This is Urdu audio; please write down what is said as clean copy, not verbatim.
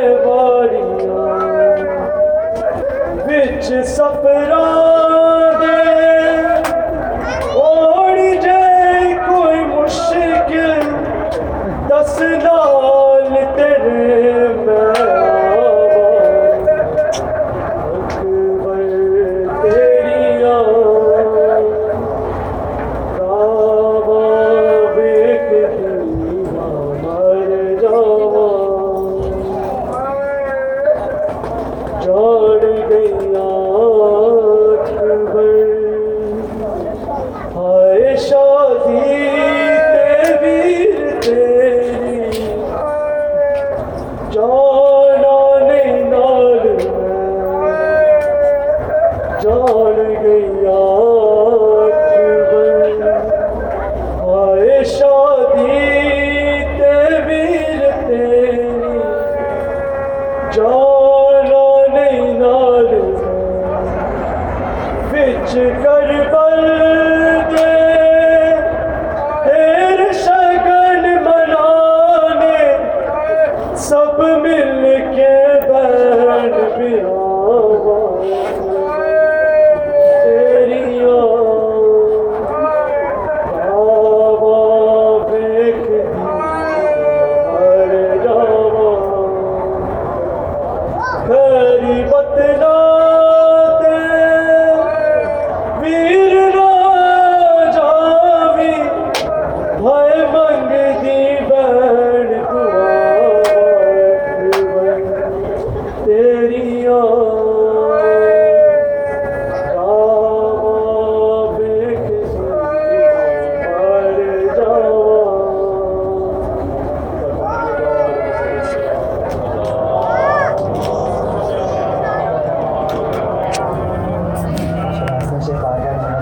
باریاں وچ سفراں بتلا